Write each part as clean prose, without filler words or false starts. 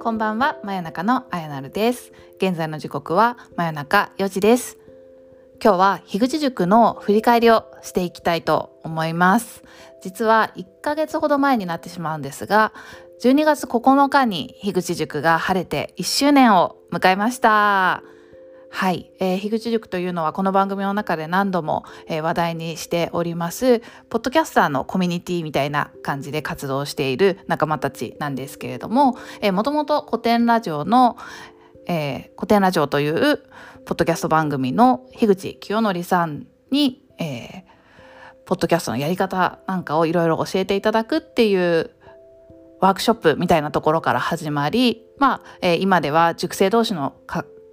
こんばんは、真夜中のあやなるです。現在の時刻は真夜中4時です。今日は樋口塾の振り返りをしていきたいと思います。実は1ヶ月ほど前になってしまうんですが、12月9日に樋口塾が晴れて1周年を迎えました。はい、樋口塾というのはこの番組の中で何度も、話題にしておりますポッドキャスターのコミュニティみたいな感じで活動している仲間たちなんですけれども、もともと古典ラジオの、古典ラジオというポッドキャスト番組の樋口清則さんに、ポッドキャストのやり方なんかをいろいろ教えていただくっていうワークショップみたいなところから始まり、今では塾生同士の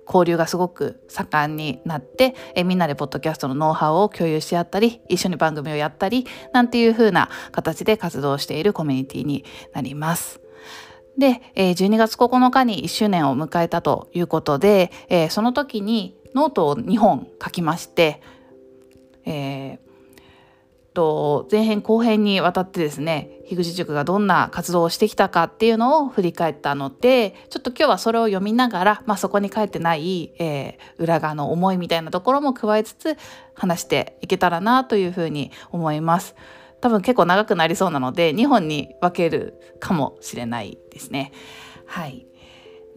交流がすごく盛んになって、みんなでポッドキャストのノウハウを共有し合ったり、一緒に番組をやったりなんていう風な形で活動しているコミュニティになります。で、12月9日に1周年を迎えたということで、その時にノートを2本書きまして、前編後編にわたってですね、樋口塾がどんな活動をしてきたかっていうのを振り返ったので、ちょっと今日はそれを読みながら、そこに書いてない、裏側の思いみたいなところも加えつつ話していけたらなというふうに思います。多分結構長くなりそうなので2本に分けるかもしれないですね。はい。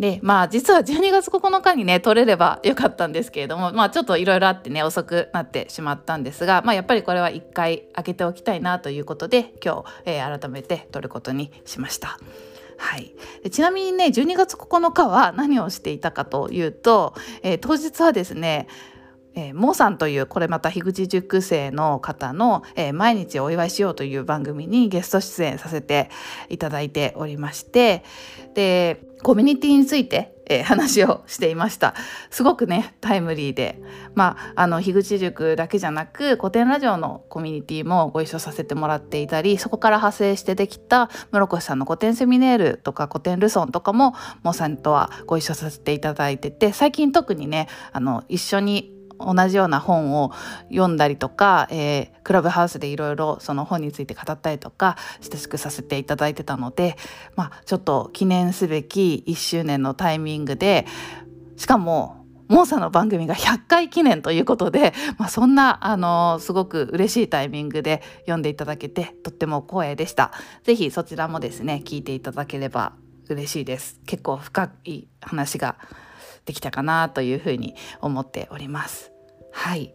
で、実は12月9日にね、撮れればよかったんですけれども、ちょっといろいろあってね、遅くなってしまったんですが、やっぱりこれは1回開けておきたいなということで、今日、改めて撮ることにしました。はい。で、ちなみにね、12月9日は何をしていたかというと、当日はですね、モーさんというこれまた樋口塾生の方の、毎日お祝いしようという番組にゲスト出演させていただいておりまして、でコミュニティについて、話をしていました。すごくねタイムリーで、樋口塾だけじゃなく古典ラジオのコミュニティもご一緒させてもらっていたり、そこから派生してできた室越さんの古典セミネールとか古典ルソンとかもモーさんとはご一緒させていただいてて、最近特にね一緒に同じような本を読んだりとか、クラブハウスでいろいろその本について語ったりとか親しくさせていただいてたので、ちょっと記念すべき1周年のタイミングで、しかもモーさんの番組が100回記念ということで、そんなすごく嬉しいタイミングで読んでいただけてとっても光栄でした。ぜひそちらもですね、聞いていただければ嬉しいです。結構深い話ができたかなというふうに思っております。はい、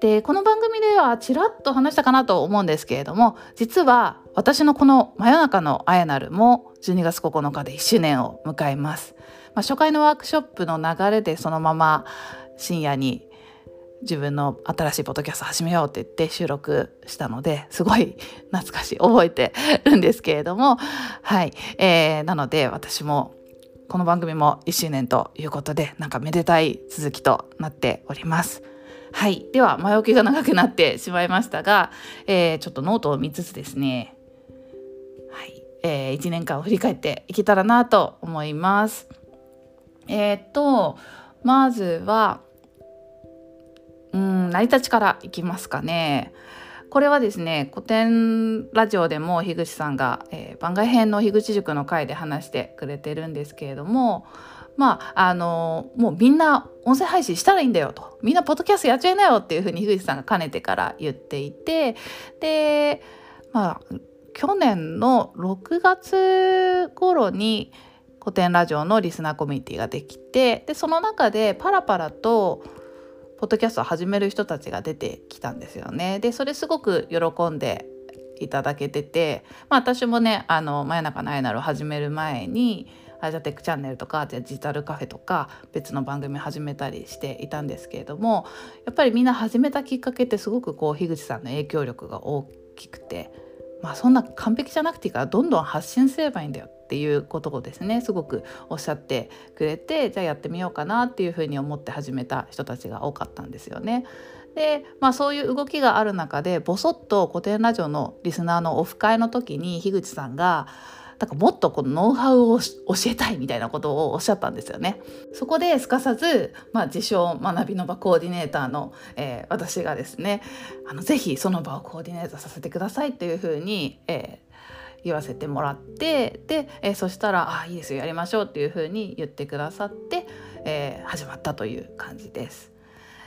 でこの番組ではちらっと話したかなと思うんですけれども、実は私のこの真夜中のあやなるも12月9日で1周年を迎えます。初回のワークショップの流れでそのまま深夜に自分の新しいポッドキャスト始めようって言って収録したので、すごい懐かしい、覚えてるんですけれども、はい、なので私もこの番組も1周年ということで、なんかめでたい続きとなっております。はい、では前置きが長くなってしまいましたが、ちょっとノートを見つつですね、はい、1年間を振り返っていけたらなと思います。まずは成り立ちからいきますかね。これはですね、古典ラジオでも樋口さんが、番外編の樋口塾の回で話してくれてるんですけれども、もうみんな音声配信したらいいんだよと、みんなポッドキャストやっちゃいなよっていうふうに樋口さんがかねてから言っていて、で、去年の6月頃に古典ラジオのリスナーコミュニティができて、でその中でパラパラとポッドキャストを始める人たちが出てきたんですよね。でそれすごく喜んでいただけてて、私もね真夜中のあやなるを始める前にアジアテックチャンネルとかデジタルカフェとか別の番組始めたりしていたんですけれども、やっぱりみんな始めたきっかけってすごくこう樋口さんの影響力が大きくて、そんな完璧じゃなくていいからどんどん発信すればいいんだよっていうことをですね、すごくおっしゃってくれて、じゃあやってみようかなっていうふうに思って始めた人たちが多かったんですよね。で、そういう動きがある中でボソッと古典ラジオのリスナーのオフ会の時に樋口さんがなんかもっとこのノウハウを教えたいみたいなことをおっしゃったんですよね。そこですかさず、自称学びの場コーディネーターの、私がですね、ぜひその場をコーディネートさせてくださいというふうに、言わせてもらって、で、そしたら、あ、いいですよ、やりましょうっていう風に言ってくださって、始まったという感じです。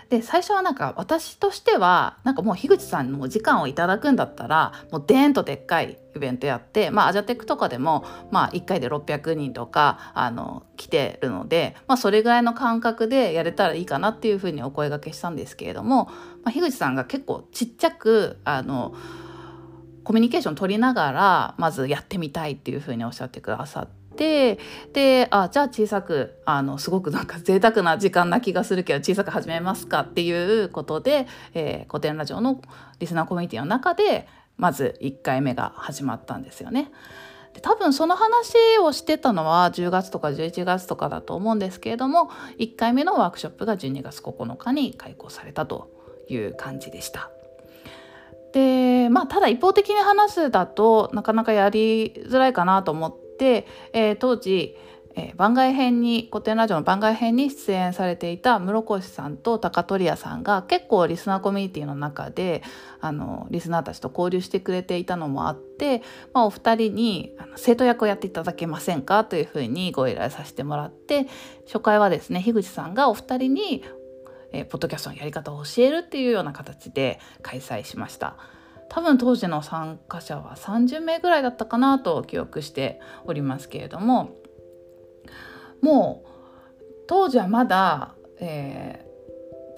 で、最初はなんか私としてはなんかもう樋口さんのお時間をいただくんだったらもうデーンとでっかいイベントやって、アジャテックとかでも、1回で600人とか来てるので、それぐらいの感覚でやれたらいいかなっていうふうにお声掛けしたんですけれども、樋口さんが結構ちっちゃくコミュニケーション取りながらまずやってみたいっていうふうにおっしゃってくださって。で、じゃあ小さくすごくなんか贅沢な時間な気がするけど小さく始めますかっていうことで、古典ラジオのリスナーコミュニティの中でまず1回目が始まったんですよね。で、多分その話をしてたのは10月とか11月とかだと思うんですけれども、1回目のワークショップが12月9日に開講されたという感じでした。で、ただ一方的に話すだとなかなかやりづらいかなと思って、で、当時、番外編に古典ラジオの番外編に出演されていた室越さんと鷹取屋さんが結構リスナーコミュニティの中でリスナーたちと交流してくれていたのもあって、お二人に生徒役をやっていただけませんかというふうにご依頼させてもらって、初回はですね、樋口さんがお二人に、ポッドキャストのやり方を教えるっていうような形で開催しました。多分当時の参加者は30名ぐらいだったかなと記憶しておりますけれども、もう当時はまだ、ポッ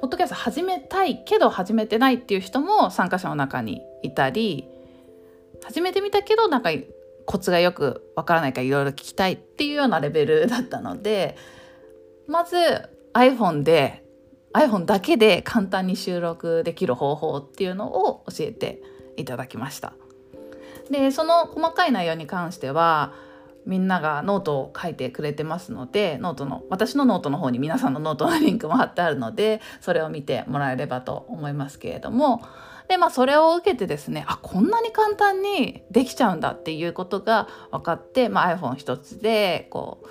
ドキャスト始めたいけど始めてないっていう人も参加者の中にいたり、始めてみたけどなんかコツがよくわからないからいろいろ聞きたいっていうようなレベルだったので、まず iPhone だけで簡単に収録できる方法っていうのを教えていただきました。で、その細かい内容に関してはみんながノートを書いてくれてますので、私のノートの方に皆さんのノートのリンクも貼ってあるので、それを見てもらえればと思いますけれども、で、それを受けてですね、こんなに簡単にできちゃうんだっていうことが分かって、iPhone 一つでこ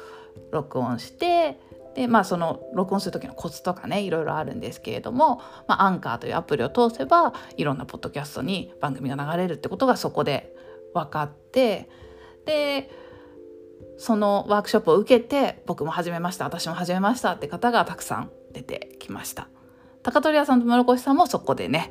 う録音して、で、その録音する時のコツとかね、いろいろあるんですけれども、アンカーというアプリを通せばいろんなポッドキャストに番組が流れるってことがそこで分かって、で、そのワークショップを受けて僕も始めました、私も始めましたって方がたくさん出てきました。鷹取屋さんと室越さんもそこでね、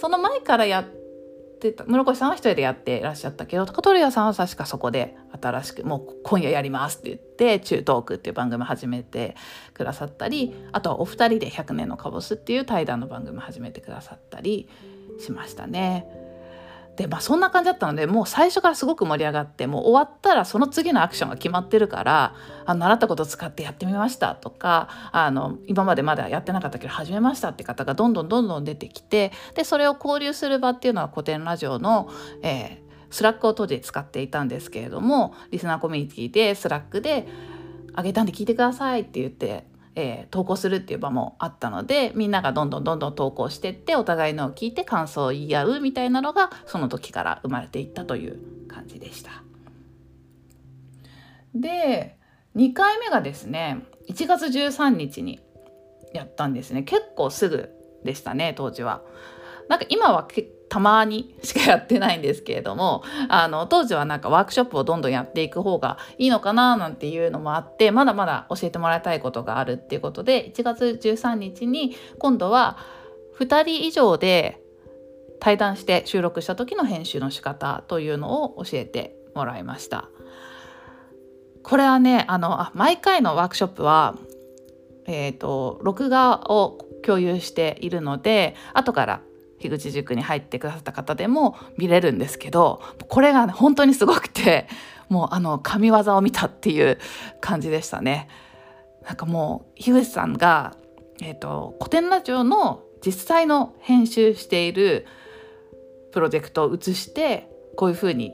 その前からやってた、室越さんは一人でやっていらっしゃったけど、鷹取屋さんは確かそこで新しくもう今夜やりますって言って中トークっていう番組始めてくださったり、あとはお二人で100年のカボスっていう対談の番組始めてくださったりしましたね。で、そんな感じだったので、もう最初からすごく盛り上がって、もう終わったらその次のアクションが決まってるから、習ったことを使ってやってみましたとか、今までまだやってなかったけど始めましたって方がどんどん出てきて、で、それを交流する場っていうのは古典ラジオの、スラックを当時使っていたんですけれども、リスナーコミュニティでスラックで上げたんで聞いてくださいって言って、投稿するっていう場もあったので、みんながどんどん投稿してって、お互いのを聞いて感想を言い合うみたいなのがその時から生まれていったという感じでした。で、2回目がですね、1月13日にやったんですね。結構すぐでしたね、当時は。なんか今はたまにしかやってないんですけれども、当時はなんかワークショップをどんどんやっていく方がいいのかななんていうのもあって、まだまだ教えてもらいたいことがあるっていうことで、1月13日に今度は2人以上で対談して収録した時の編集の仕方というのを教えてもらいました。これはね、毎回のワークショップは録画を共有しているので、後から樋口塾に入ってくださった方でも見れるんですけど、これが、ね、本当にすごくて、もう神業を見たっていう感じでしたね。なんかもう樋口さんが、古典ラジオの実際の編集しているプロジェクトを映して、こういう風に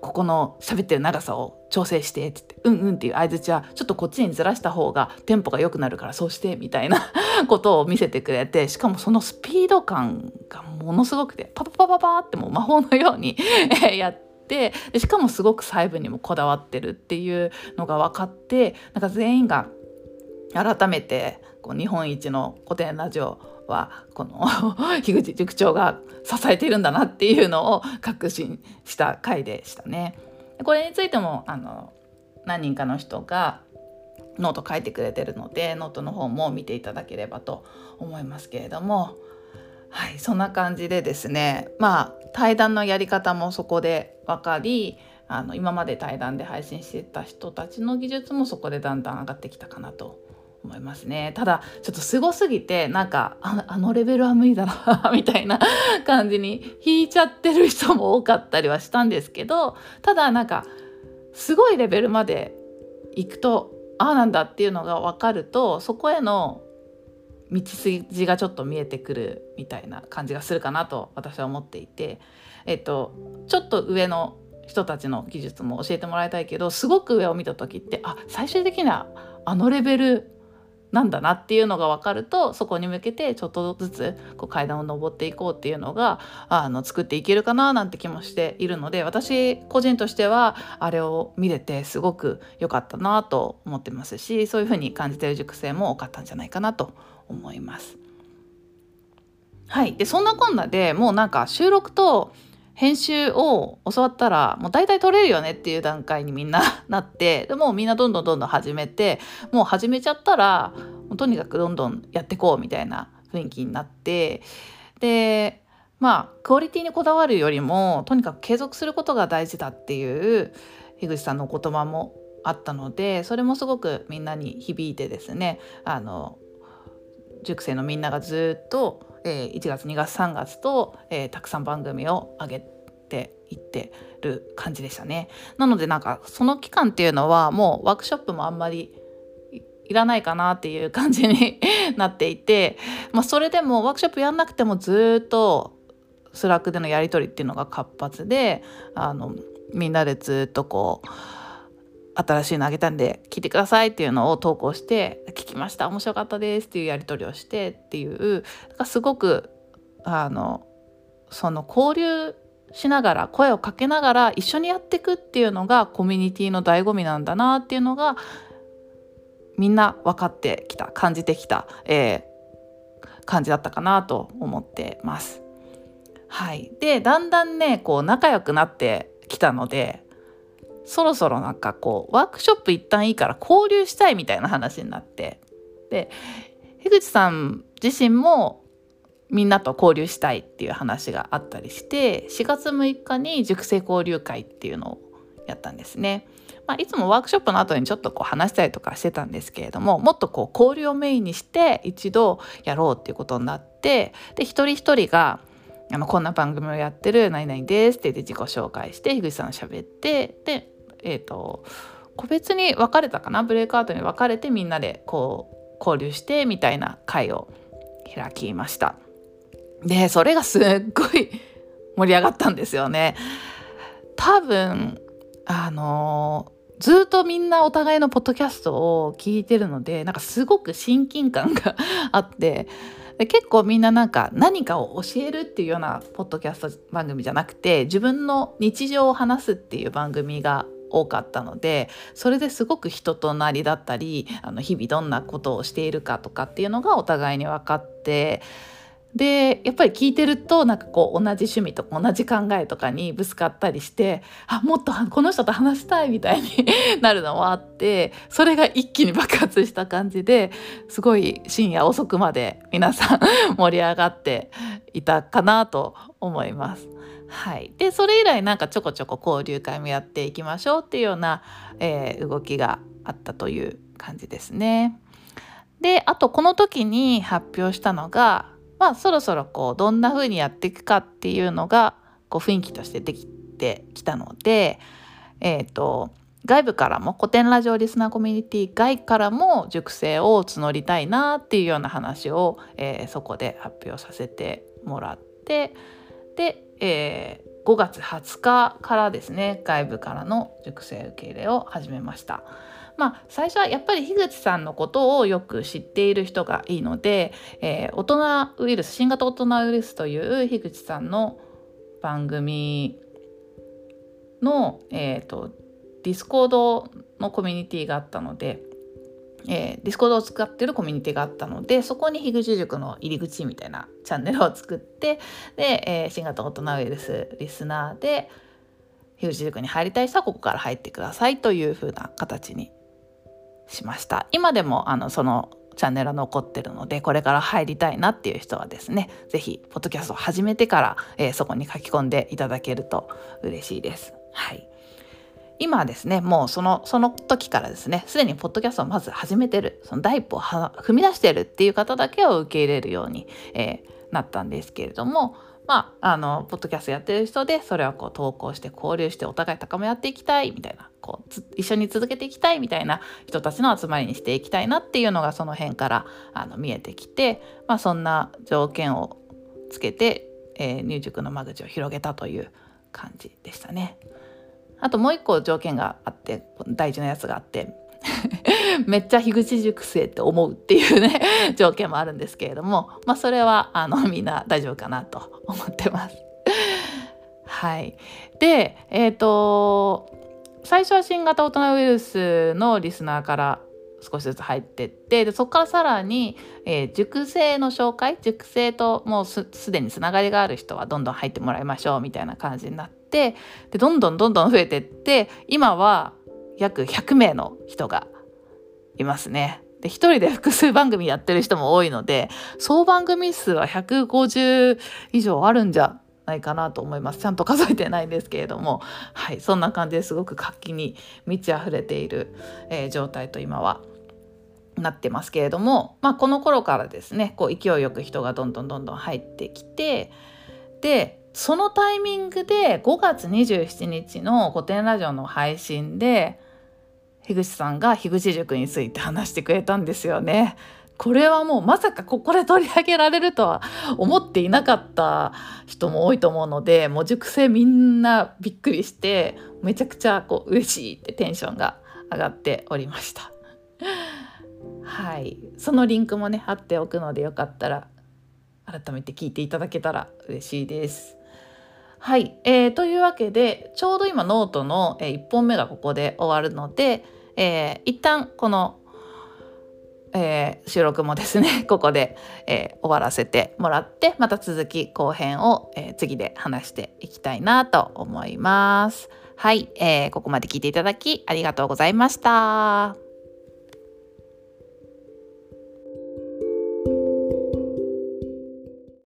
ここの喋ってる長さを調整してって言って、うんうんっていう相槌はちょっとこっちにずらした方がテンポが良くなるからそうしてみたいなことを見せてくれて、しかもそのスピード感がものすごくて、パパパパパってもう魔法のようにやって、しかもすごく細部にもこだわってるっていうのが分かって、なんか全員が改めてこう日本一の古典ラジオはこの樋口塾長が支えているんだなっていうのを確信した回でしたね。これについても何人かの人がノート書いてくれてるので、ノートの方も見ていただければと思いますけれども、はい、そんな感じでですね、対談のやり方もそこで分かり、今まで対談で配信してた人たちの技術もそこでだんだん上がってきたかなと思いますね。ただちょっとすごすぎて、なんかあのレベルは無理だなみたいな感じに引いちゃってる人も多かったりはしたんですけど、ただなんかすごいレベルまで行くとああなんだっていうのが分かると、そこへの道筋がちょっと見えてくるみたいな感じがするかなと私は思っていて、ちょっと上の人たちの技術も教えてもらいたいけど、すごく上を見た時って、最終的にはレベルなんだなっていうのが分かると、そこに向けてちょっとずつこう階段を上っていこうっていうのが作っていけるかななんて気もしているので、私個人としてはあれを見れてすごく良かったなと思ってますし、そういう風に感じている塾生も多かったんじゃないかなと思います。はい、でそんなこんなでもうなんか収録と編集を教わったらもう大体撮れるよねっていう段階にみんななって、でもうみんなどんどん始めて、もう始めちゃったらとにかくどんどんやってこうみたいな雰囲気になって、でクオリティにこだわるよりもとにかく継続することが大事だっていう樋口さんのお言葉もあったので、それもすごくみんなに響いてですね、塾生のみんながずっと1月2月3月と、たくさん番組を上げていってる感じでしたね。なのでなんかその期間っていうのはもうワークショップもあんまりいらないかなっていう感じになっていて、それでもワークショップやんなくてもずっとスラックでのやり取りっていうのが活発で、みんなでずっとこう新しいのあげたんで聞いてくださいっていうのを投稿して、聞きました面白かったですっていうやり取りをしてっていう、すごくその交流しながら声をかけながら一緒にやっていくっていうのがコミュニティの醍醐味なんだなっていうのがみんな分かってきた、感じてきた、感じだったかなと思ってます。はい、でだんだんねこう仲良くなってきたので、そろそろなんかこうワークショップ一旦いいから交流したいみたいな話になって、で樋口さん自身もみんなと交流したいっていう話があったりして、4月6日に塾生交流会っていうのをやったんですね。いつもワークショップの後にちょっとこう話したりとかしてたんですけれども、もっとこう交流をメインにして一度やろうっていうことになって、で一人一人がこんな番組をやってる何々ですって言って自己紹介して樋口さん喋って、で個別に分かれたかな、ブレイクアウトに分かれてみんなでこう交流してみたいな会を開きました。でそれがすっごい盛り上がったんですよね。多分ずっとみんなお互いのポッドキャストを聞いてるので、なんかすごく親近感があって、で結構みんななんか何かを教えるっていうようなポッドキャスト番組じゃなくて、自分の日常を話すっていう番組が多かったので、それですごく人となりだったり日々どんなことをしているかとかっていうのがお互いに分かって、でやっぱり聞いてるとなんかこう同じ趣味とか同じ考えとかにぶつかったりして、もっとこの人と話したいみたいになるのもあって、それが一気に爆発した感じで、すごい深夜遅くまで皆さん盛り上がっていたかなと思います。はい、でそれ以来なんかちょこちょこ交流会もやっていきましょうっていうような、動きがあったという感じですね。であとこの時に発表したのが、そろそろこうどんな風にやっていくかっていうのがこう雰囲気としてできてきたので、外部からも古典ラジオリスナーコミュニティ外からも塾生を募りたいなっていうような話を、そこで発表させてもらって、で、5月20日からですね、外部からの塾生受け入れを始めました。最初はやっぱり樋口さんのことをよく知っている人がいいので、大人ウイルス、新型大人ウイルスという樋口さんの番組の、ディスコードのコミュニティがあったので、ディスコードを使ってるコミュニティがあったので、そこに樋口塾の入り口みたいなチャンネルを作って、で、新型コロナウイルスリスナーで樋口塾に入りたい人はここから入ってくださいという風な形にしました。今でもそのチャンネルは残ってるので、これから入りたいなっていう人はですね、ぜひポッドキャストを始めてから、そこに書き込んでいただけると嬉しいです。はい。今ですね、もうその時からですね、すでにポッドキャストをまず始めてる、その第一歩を踏み出してるっていう方だけを受け入れるように、なったんですけれども、まあ、ポッドキャストやってる人でそれをこう投稿して交流してお互い高め合っていきたいみたいな、こう一緒に続けていきたいみたいな人たちの集まりにしていきたいなっていうのがその辺から見えてきて、まあ、そんな条件をつけて、入塾の間口を広げたという感じでしたね。あともう一個条件があって、大事なやつがあってめっちゃ樋口塾生って思うっていうね条件もあるんですけれども、まあ、それはみんな大丈夫かなと思ってますはい。で最初は新型大人ウイルスのリスナーから少しずつ入ってって、でそこからさらに、塾生の紹介、塾生ともうすでにつながりがある人はどんどん入ってもらいましょうみたいな感じになって、でどんどん増えてって、今は約100名の人がいますね。で、一人で複数番組やってる人も多いので、総番組数は150以上あるんじゃないかなと思います。ちゃんと数えてないんですけれども、はい、そんな感じですごく活気に満ち溢れている、状態と今はなってますけれども、まあ、この頃からですね、こう勢いよく人がどんどん入ってきて、でそのタイミングで5月27日の古典ラジオの配信で樋口さんが樋口塾について話してくれたんですよね。これはもうまさかここで取り上げられるとは思っていなかった人も多いと思うので、もう塾生みんなびっくりして、めちゃくちゃこう嬉しいってテンションが上がっておりましたはい、そのリンクもね貼っておくので、よかったら改めて聞いていただけたら嬉しいです。はい、というわけで、ちょうど今ノートの1本目がここで終わるので、一旦この、収録もですねここで、終わらせてもらって、また続き後編を、次で話していきたいなと思います。はい、ここまで聞いていただきありがとうございました。